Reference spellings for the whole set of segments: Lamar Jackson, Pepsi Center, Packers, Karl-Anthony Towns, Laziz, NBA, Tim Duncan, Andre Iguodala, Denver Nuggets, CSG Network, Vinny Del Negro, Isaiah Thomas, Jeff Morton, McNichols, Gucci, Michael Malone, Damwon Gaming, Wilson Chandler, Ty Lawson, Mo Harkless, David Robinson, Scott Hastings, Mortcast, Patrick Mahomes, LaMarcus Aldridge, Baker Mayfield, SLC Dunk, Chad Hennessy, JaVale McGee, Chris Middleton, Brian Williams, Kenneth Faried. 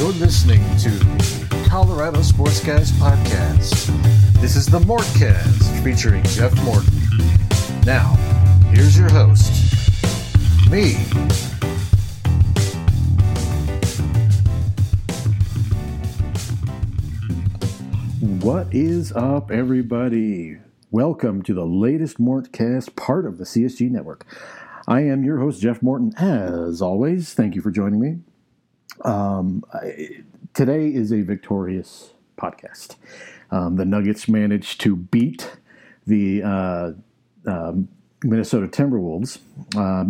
You're listening to Colorado Sports Guys Podcast. This is the Mortcast featuring Jeff Morton. Now, here's your host, me. What is up, everybody? Welcome to the latest Mortcast, part of the CSG Network. I am your host, Jeff Morton. As always, thank you for joining me. Today is a victorious podcast. The Nuggets managed to beat the Minnesota Timberwolves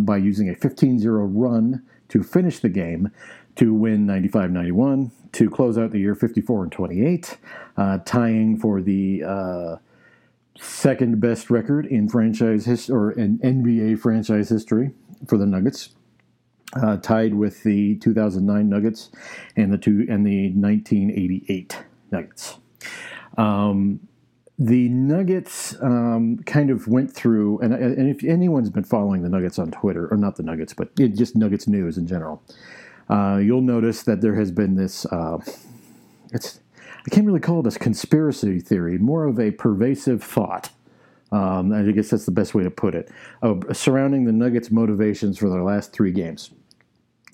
by using a 15-0 run to finish the game to win 95-91, to close out the year 54-28, tying for the second best record in franchise in NBA franchise history for the Nuggets. Tied with the 2009 Nuggets and the 1988 Nuggets. The Nuggets kind of went through, and if anyone's been following the Nuggets on Twitter, or not the Nuggets, but just Nuggets news in general, you'll notice that there has been this. I can't really call it a conspiracy theory, more of a pervasive thought. I guess that's the best way to put it, surrounding the Nuggets' motivations for their last three games,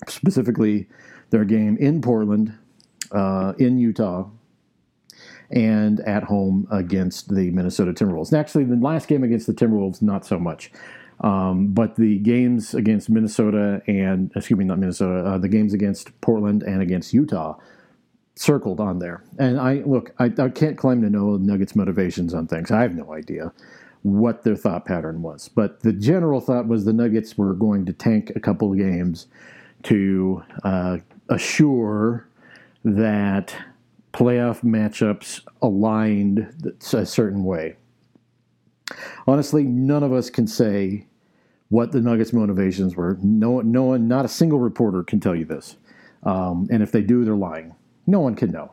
specifically their game in Portland, in Utah, and at home against the Minnesota Timberwolves. And actually, the last game against the Timberwolves, not so much, but the games against the games against Portland and against Utah circled on there. And I can't claim to know Nuggets' motivations on things. I have no idea what their thought pattern was. But the general thought was the Nuggets were going to tank a couple of games to assure that playoff matchups aligned a certain way. Honestly, none of us can say what the Nuggets' motivations were. No one, not a single reporter can tell you this. And if they do, they're lying. No one can know.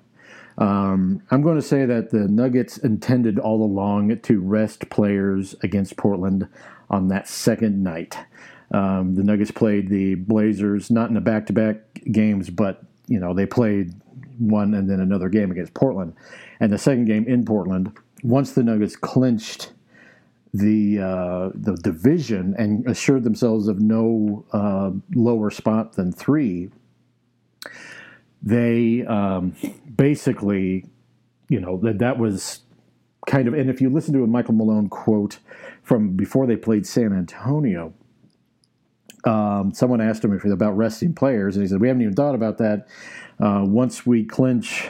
I'm going to say that the Nuggets intended all along to rest players against Portland on that second night. The Nuggets played the Blazers, not in the back-to-back games, but they played one and then another game against Portland. And the second game in Portland, once the Nuggets clinched the division and assured themselves of no lower spot than three, they basically, that was kind of, and if you listen to a Michael Malone quote from before they played San Antonio, someone asked him about resting players, and he said, "We haven't even thought about that. Once we clinch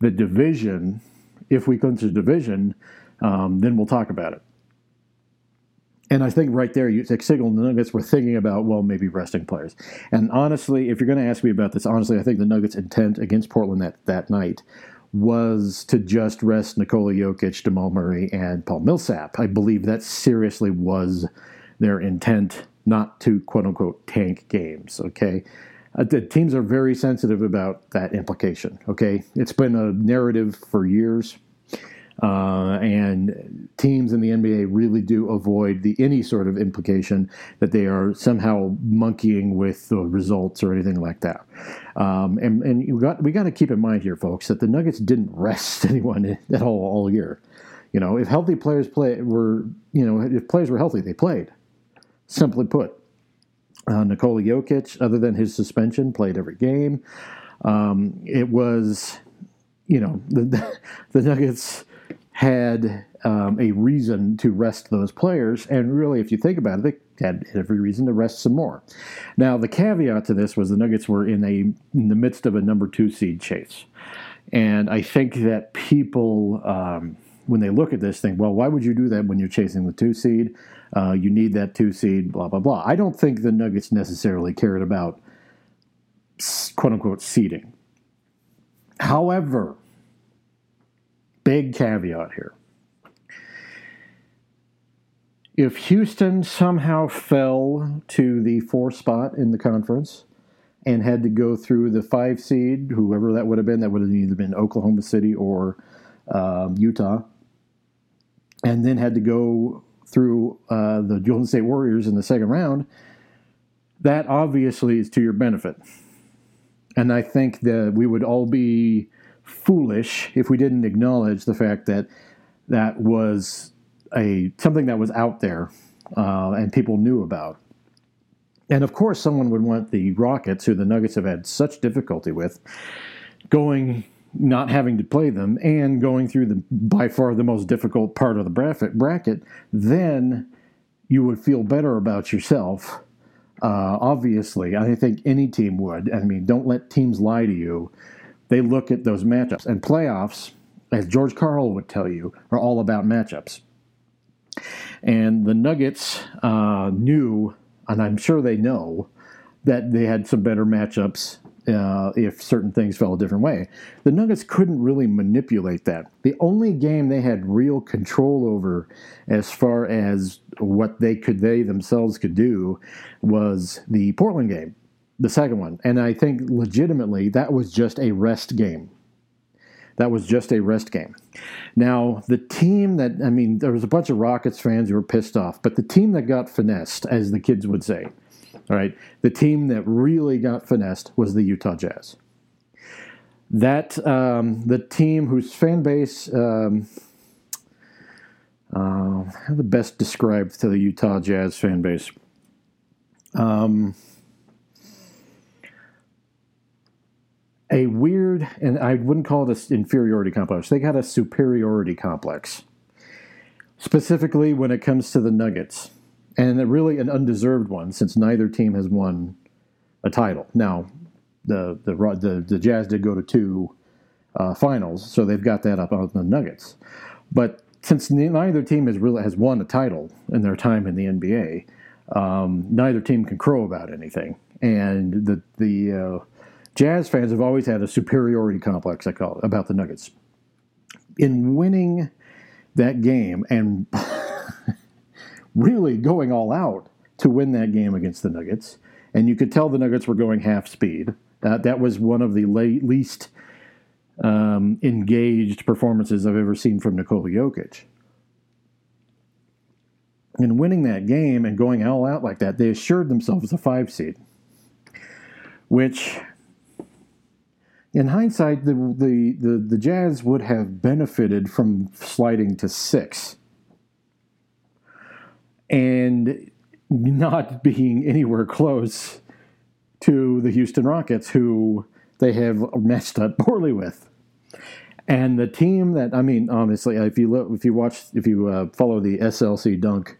the division, if we clinch the division, then we'll talk about it." And I think right there, you signal the Nuggets were thinking about, well, maybe resting players. And honestly, if you're going to ask me about this, honestly, I think the Nuggets' intent against Portland that night was to just rest Nikola Jokic, Jamal Murray, and Paul Millsap. I believe that seriously was their intent, not to, quote-unquote, tank games, okay? The teams are very sensitive about that implication, okay? It's been a narrative for years. And teams in the NBA really do avoid any sort of implication that they are somehow monkeying with the results or anything like that. And we got to keep in mind here, folks, that the Nuggets didn't rest anyone at all year. If healthy players if players were healthy, they played. Simply put, Nikola Jokic, other than his suspension, played every game. It was, the Nuggets had a reason to rest those players, and really, if you think about it, they had every reason to rest some more. Now, the caveat to this was the Nuggets were in the midst of a number 2 seed chase, and I think that people, when they look at this, think, well, why would you do that when you're chasing the 2 seed? You need that 2 seed, blah, blah, blah. I don't think the Nuggets necessarily cared about, quote-unquote, seeding. However, big caveat here. If Houston somehow fell to the 4 spot in the conference and had to go through the 5 seed, whoever that would have either been Oklahoma City or Utah, and then had to go through the Golden State Warriors in the second round, that obviously is to your benefit. And I think that we would all be foolish if we didn't acknowledge the fact that that was something that was out there and people knew about. And, of course, someone would want the Rockets, who the Nuggets have had such difficulty with, going, not having to play them, and going through the by far the most difficult part of the bracket, then you would feel better about yourself. Obviously, I think any team would. I mean, don't let teams lie to you. They look at those matchups. And playoffs, as George Karl would tell you, are all about matchups. And the Nuggets knew, and I'm sure they know, that they had some better matchups if certain things fell a different way. The Nuggets couldn't really manipulate that. The only game they had real control over as far as what they themselves could do was the Portland game, the second one. And I think legitimately that was just a rest game. Now, the team that, I mean, there was a bunch of Rockets fans who were pissed off, but the team that got finessed, as the kids would say, all right, the team that really got finessed was the Utah Jazz. That the team whose fan base how the best described to the Utah Jazz fan base. A weird, and I wouldn't call it an inferiority complex. They got a superiority complex, specifically when it comes to the Nuggets. And really an undeserved one, since neither team has won a title. Now, the Jazz did go to two finals, so they've got that up on the Nuggets. But since neither team has won a title in their time in the NBA, neither team can crow about anything. And the Jazz fans have always had a superiority complex, I call it, about the Nuggets. In winning that game and really going all out to win that game against the Nuggets. And you could tell the Nuggets were going half speed. That was one of the least engaged performances I've ever seen from Nikola Jokic. In winning that game and going all out like that, they assured themselves a 5 seed, which, in hindsight, the Jazz would have benefited from sliding to 6. And not being anywhere close to the Houston Rockets, who they have messed up poorly with. And the team that, I mean, honestly, if you follow the SLC Dunk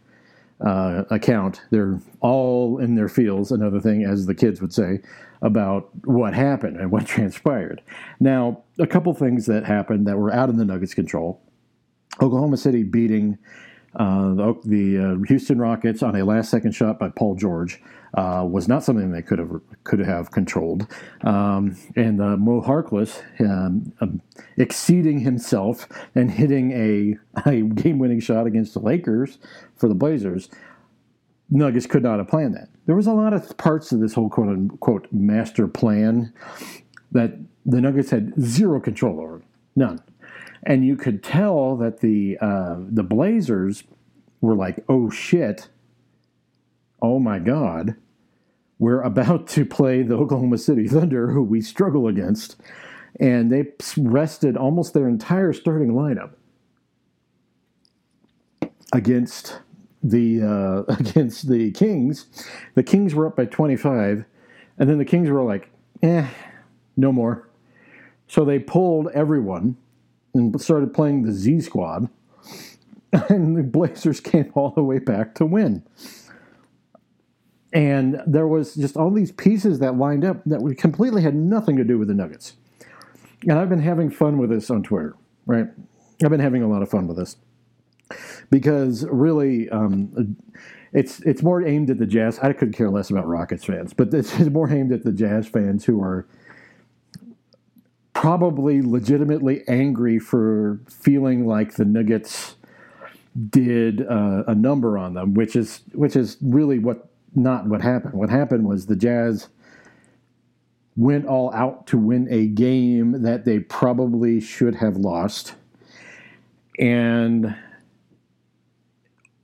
account, they're all in their feels. Another thing, as the kids would say, about what happened and what transpired. Now, a couple things that happened that were out of the Nuggets' control: Oklahoma City beating the Houston Rockets on a last-second shot by Paul George was not something they could have controlled. And Mo Harkless exceeding himself and hitting a game-winning shot against the Lakers for the Blazers, Nuggets could not have planned that. There was a lot of parts of this whole quote-unquote master plan that the Nuggets had zero control over, none. And you could tell that the Blazers were like, oh shit, oh my God, we're about to play the Oklahoma City Thunder, who we struggle against. And they rested almost their entire starting lineup against the Kings. The Kings were up by 25, and then the Kings were like, no more. So they pulled everyone and started playing the Z Squad, and the Blazers came all the way back to win. And there was just all these pieces that lined up that completely had nothing to do with the Nuggets. And I've been having fun with this on Twitter, right? I've been having a lot of fun with this because really it's more aimed at the Jazz. I could care less about Rockets fans, but this is more aimed at the Jazz fans who are probably legitimately angry for feeling like the Nuggets did a number on them, which is really not what happened. What happened was the Jazz went all out to win a game that they probably should have lost. And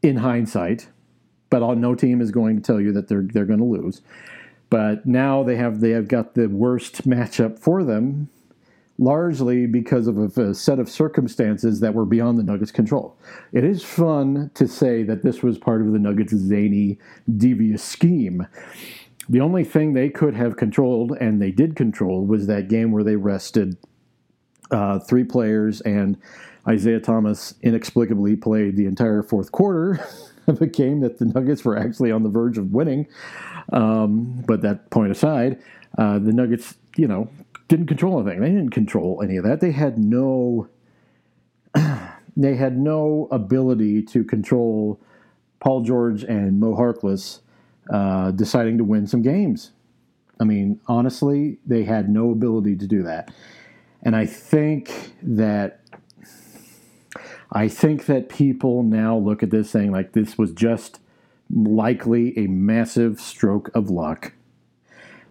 in hindsight, but no team is going to tell you that they're going to lose. But now they have got the worst matchup for them, largely because of a set of circumstances that were beyond the Nuggets' control. It is fun to say that this was part of the Nuggets' zany, devious scheme. The only thing they could have controlled, and they did control, was that game where they rested three players and Isaiah Thomas inexplicably played the entire fourth quarter of a game that the Nuggets were actually on the verge of winning. But that point aside, the Nuggets, didn't control anything. They didn't control any of that. They had no ability to control Paul George and Mo Harkless deciding to win some games. I mean, honestly, they had no ability to do that. And I think that people now look at this saying, like, this was just likely a massive stroke of luck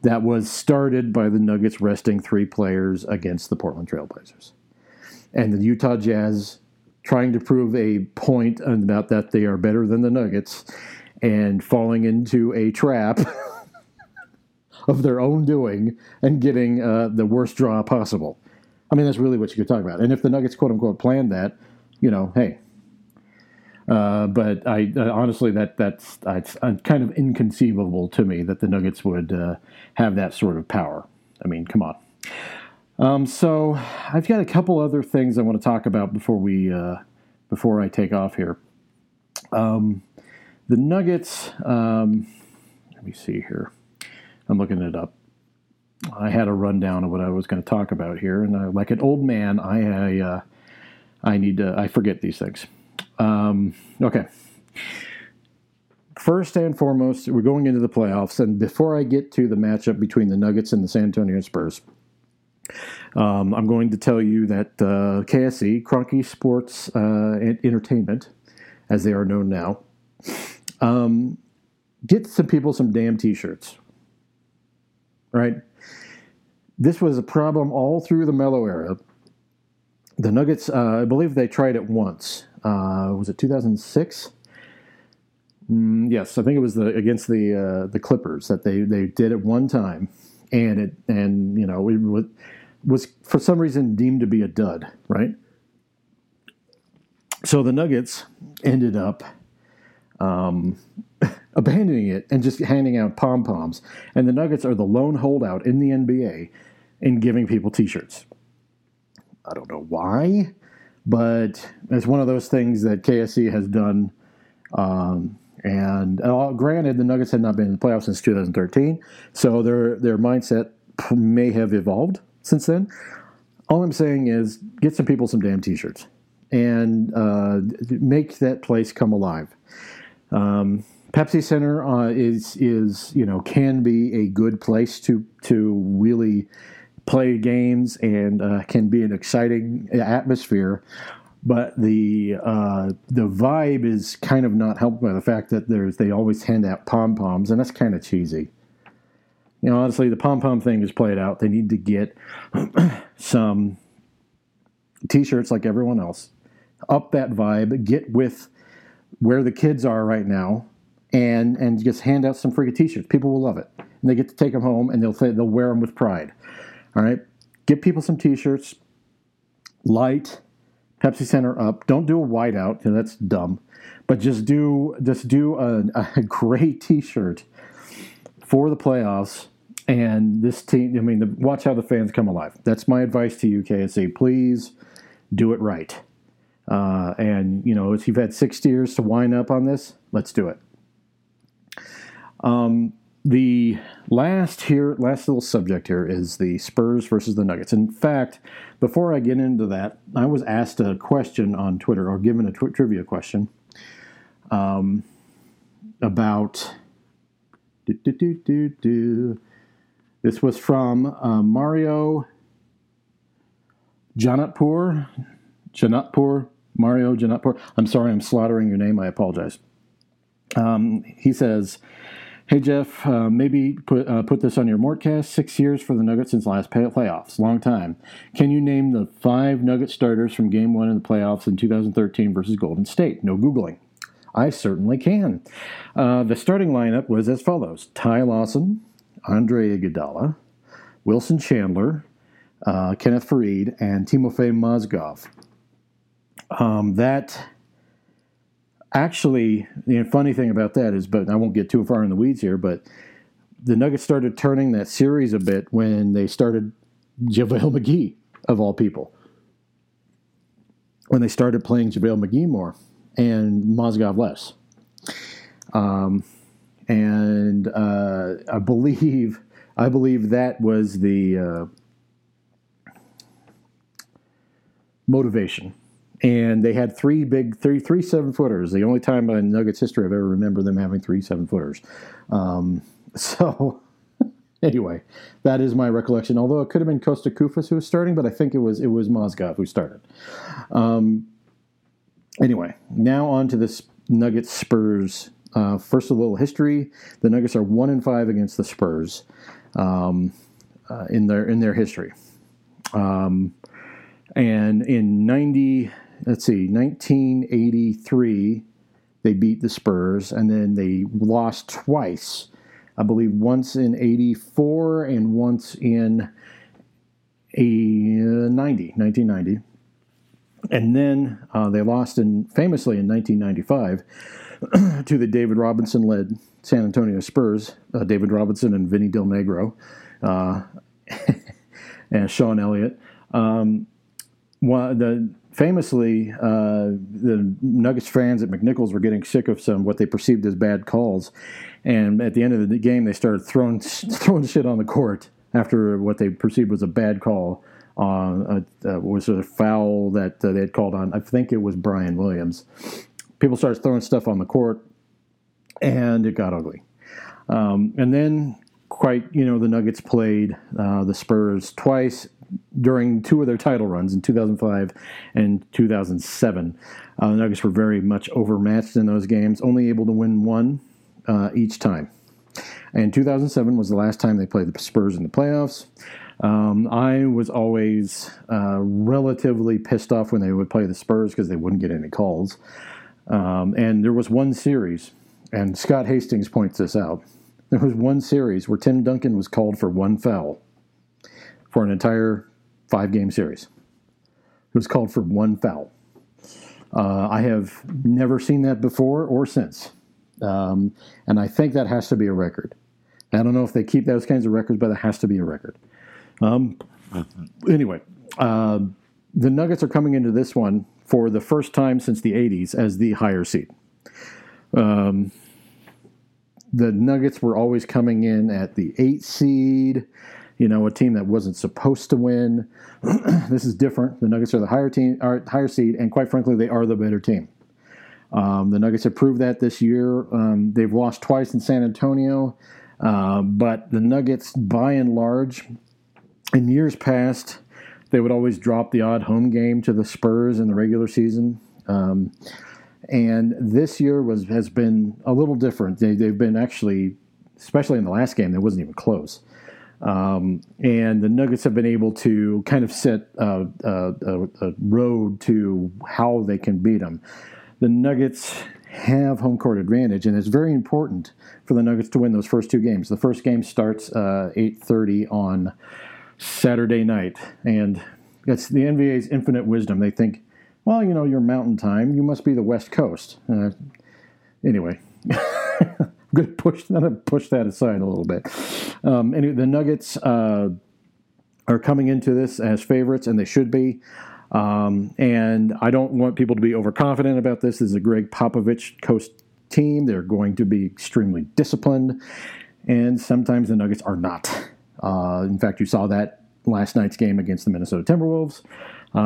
that was started by the Nuggets resting three players against the Portland Trailblazers. And the Utah Jazz trying to prove a point about that they are better than the Nuggets and falling into a trap of their own doing and getting the worst draw possible. I mean, that's really what you could talk about. And if the Nuggets, quote-unquote, planned that, hey. But I honestly, that's kind of inconceivable to me that the Nuggets would have that sort of power. I mean, come on. So I've got a couple other things I want to talk about before I take off here. The Nuggets. Let me see here. I'm looking it up. I had a rundown of what I was going to talk about here, and like an old man, I forget these things. Okay. First and foremost, we're going into the playoffs, and before I get to the matchup between the Nuggets and the San Antonio Spurs, I'm going to tell you that KSE, Cronky Sports Entertainment, as they are known now, get some people some damn T-shirts. Right? This was a problem all through the Melo era. The Nuggets, I believe they tried it once. Was it 2006? Yes, I think it was against the Clippers that they did it one time, and it was for some reason deemed to be a dud, right? So the Nuggets ended up abandoning it and just handing out pom poms, and the Nuggets are the lone holdout in the NBA in giving people T-shirts. I don't know why, but it's one of those things that KSE has done. Granted, the Nuggets had not been in the playoffs since 2013, so their mindset may have evolved since then. All I'm saying is get some people some damn T-shirts and make that place come alive. Pepsi Center is can be a good place to really play games and can be an exciting atmosphere, but the vibe is kind of not helped by the fact that they always hand out pom poms, and that's kind of cheesy. Honestly, the pom pom thing is played out. They need to get some T-shirts like everyone else, up that vibe, get with where the kids are right now, and just hand out some freaking T-shirts. People will love it, and they get to take them home, and they'll wear them with pride. All right, get people some T-shirts, light Pepsi Center up. Don't do a whiteout, that's dumb, but just do a gray T-shirt for the playoffs and this team. I mean, watch how the fans come alive. That's my advice to you, KSE. Please do it right. If you've had 6 years to wind up on this, let's do it. The last little subject here is the Spurs versus the Nuggets. In fact, before I get into that, I was asked a question on Twitter, or given a trivia question, about... This was from Mario Janatpur. Mario Janatpur. I'm sorry, I'm slaughtering your name. I apologize. He says... Hey, Jeff, maybe put this on your Mortcast. 6 years for the Nuggets since last playoffs. Long time. Can you name the five Nuggets starters from Game 1 in the playoffs in 2013 versus Golden State? No Googling. I certainly can. The starting lineup was as follows. Ty Lawson, Andre Iguodala, Wilson Chandler, Kenneth Faried, and Timofei Mozgov. That actually, the funny thing about that is, but I won't get too far in the weeds here, but the Nuggets started turning that series a bit when they started JaVale McGee, of all people. When they started playing JaVale McGee more and Mozgov less. I believe that was the motivation. And they had three 7-footers. The only time in Nuggets history I've ever remembered them having 3 7-footers. So anyway, that is my recollection. Although it could have been Kosta Koufos who was starting, but I think it was Mozgov who started. Anyway, now on to this Nuggets Spurs. First, a little history. The Nuggets are 1-5 against the Spurs in their history. And in 1983, they beat the Spurs, and then they lost twice. I believe once in 84 and once in 1990. And then they lost famously in 1995 to the David Robinson-led San Antonio Spurs, David Robinson and Vinny Del Negro, and Sean Elliott. The Nuggets fans at McNichols were getting sick of some what they perceived as bad calls, and at the end of the game, they started throwing shit on the court after what they perceived was a bad call was a foul that they had called on. I think it was Brian Williams. People started throwing stuff on the court, and it got ugly. And then, the Nuggets played the Spurs twice during two of their title runs in 2005 and 2007. The Nuggets were very much overmatched in those games, only able to win one each time. And 2007 was the last time they played the Spurs in the playoffs. I was always relatively pissed off when they would play the Spurs because they wouldn't get any calls. And there was one series, and Scott Hastings points this out. There was one series where Tim Duncan was called for one foul for an entire 5-game series. It was called for one foul. I have never seen that before or since. And I think that has to be a record. I don't know if they keep those kinds of records, but it has to be a record. Anyway, the Nuggets are coming into this one for the first time since the 80s as the higher seed. The Nuggets were always coming in at the 8 seed, a team that wasn't supposed to win. This is different. The Nuggets are the higher seed, and quite frankly, they are the better team. The Nuggets have proved that this year. They've lost twice in San Antonio, but the Nuggets, by and large, in years past, they would always drop the odd home game to the Spurs in the regular season. And this year has been a little different. They've been actually, especially in the last game, that wasn't even close. And the Nuggets have been able to kind of set a road to how they can beat them. The Nuggets have home court advantage, and it's very important for the Nuggets to win those first two games. The first game starts 8:30 on Saturday night, and it's the NBA's infinite wisdom. They think, well, you're mountain time. You must be the West Coast. Anyway, I'm going to push that aside a little bit. Anyway, the Nuggets are coming into this as favorites, and they should be. And I don't want people to be overconfident about this. This is a Greg Popovich coach team. They're going to be extremely disciplined, and sometimes the Nuggets are not. In fact, you saw that last night's game against the Minnesota Timberwolves.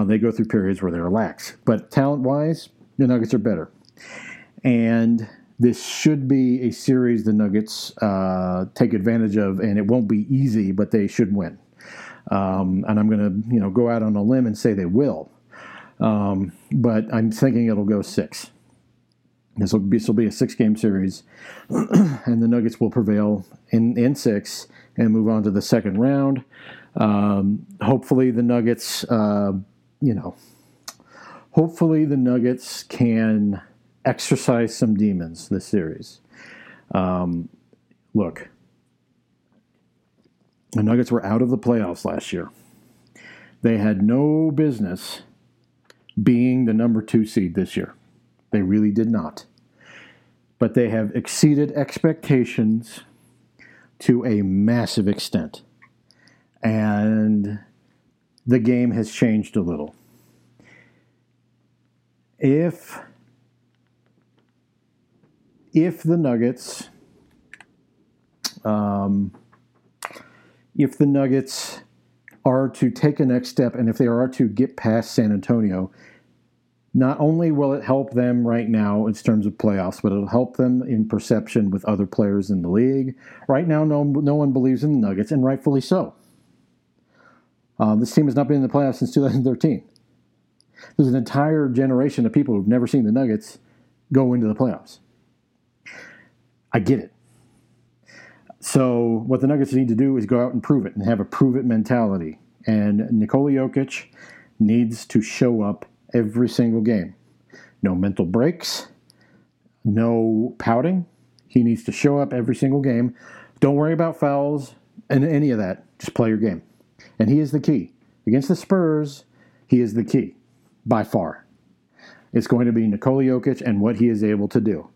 They go through periods where they're lax. But talent-wise, the Nuggets are better. And this should be a series the Nuggets take advantage of, and it won't be easy, but they should win. And I'm going to, go out on a limb and say they will. But I'm thinking it'll go 6. This will be a 6-game series, and the Nuggets will prevail in 6 and move on to the second round. Hopefully the Nuggets, can exercise some demons this series. Look, The Nuggets were out of the playoffs last year. They had no business being the number 2 seed this year. They really did not. But they have exceeded expectations to a massive extent. And the game has changed a little. If the Nuggets are to take a next step, and if they are to get past San Antonio, not only will it help them right now in terms of playoffs, but it'll help them in perception with other players in the league. Right now, no one believes in the Nuggets, and rightfully so. This team has not been in the playoffs since 2013. There's an entire generation of people who've never seen the Nuggets go into the playoffs. I get it. So what the Nuggets need to do is go out and prove it and have a prove-it mentality. And Nikola Jokic needs to show up every single game. No mental breaks. No pouting. He needs to show up every single game. Don't worry about fouls and any of that. Just play your game. And he is the key. Against the Spurs, he is the key by far. It's going to be Nikola Jokic and what he is able to do.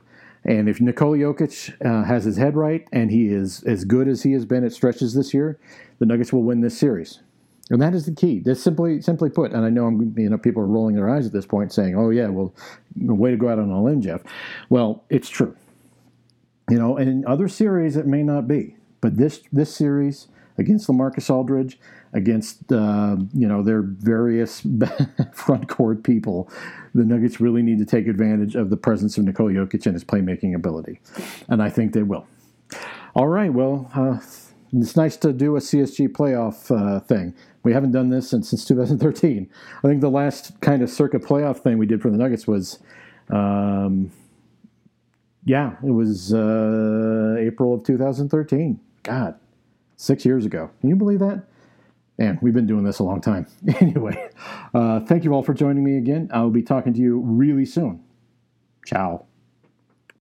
And if Nikola Jokic has his head right and he is as good as he has been at stretches this year, the Nuggets will win this series. And that is the key. That's simply put. And I know people are rolling their eyes at this point saying, oh, yeah, well, way to go out on a limb, Jeff. Well, it's true. And in other series, it may not be. But this series against LaMarcus Aldridge, against, their various front court people, the Nuggets really need to take advantage of the presence of Nikola Jokic and his playmaking ability. And I think they will. All right, well, it's nice to do a CSG playoff thing. We haven't done this since 2013. I think the last kind of circa playoff thing we did for the Nuggets was, April of 2013. God. 6 years ago. Can you believe that? Man, we've been doing this a long time. Anyway, thank you all for joining me again. I'll be talking to you really soon. Ciao.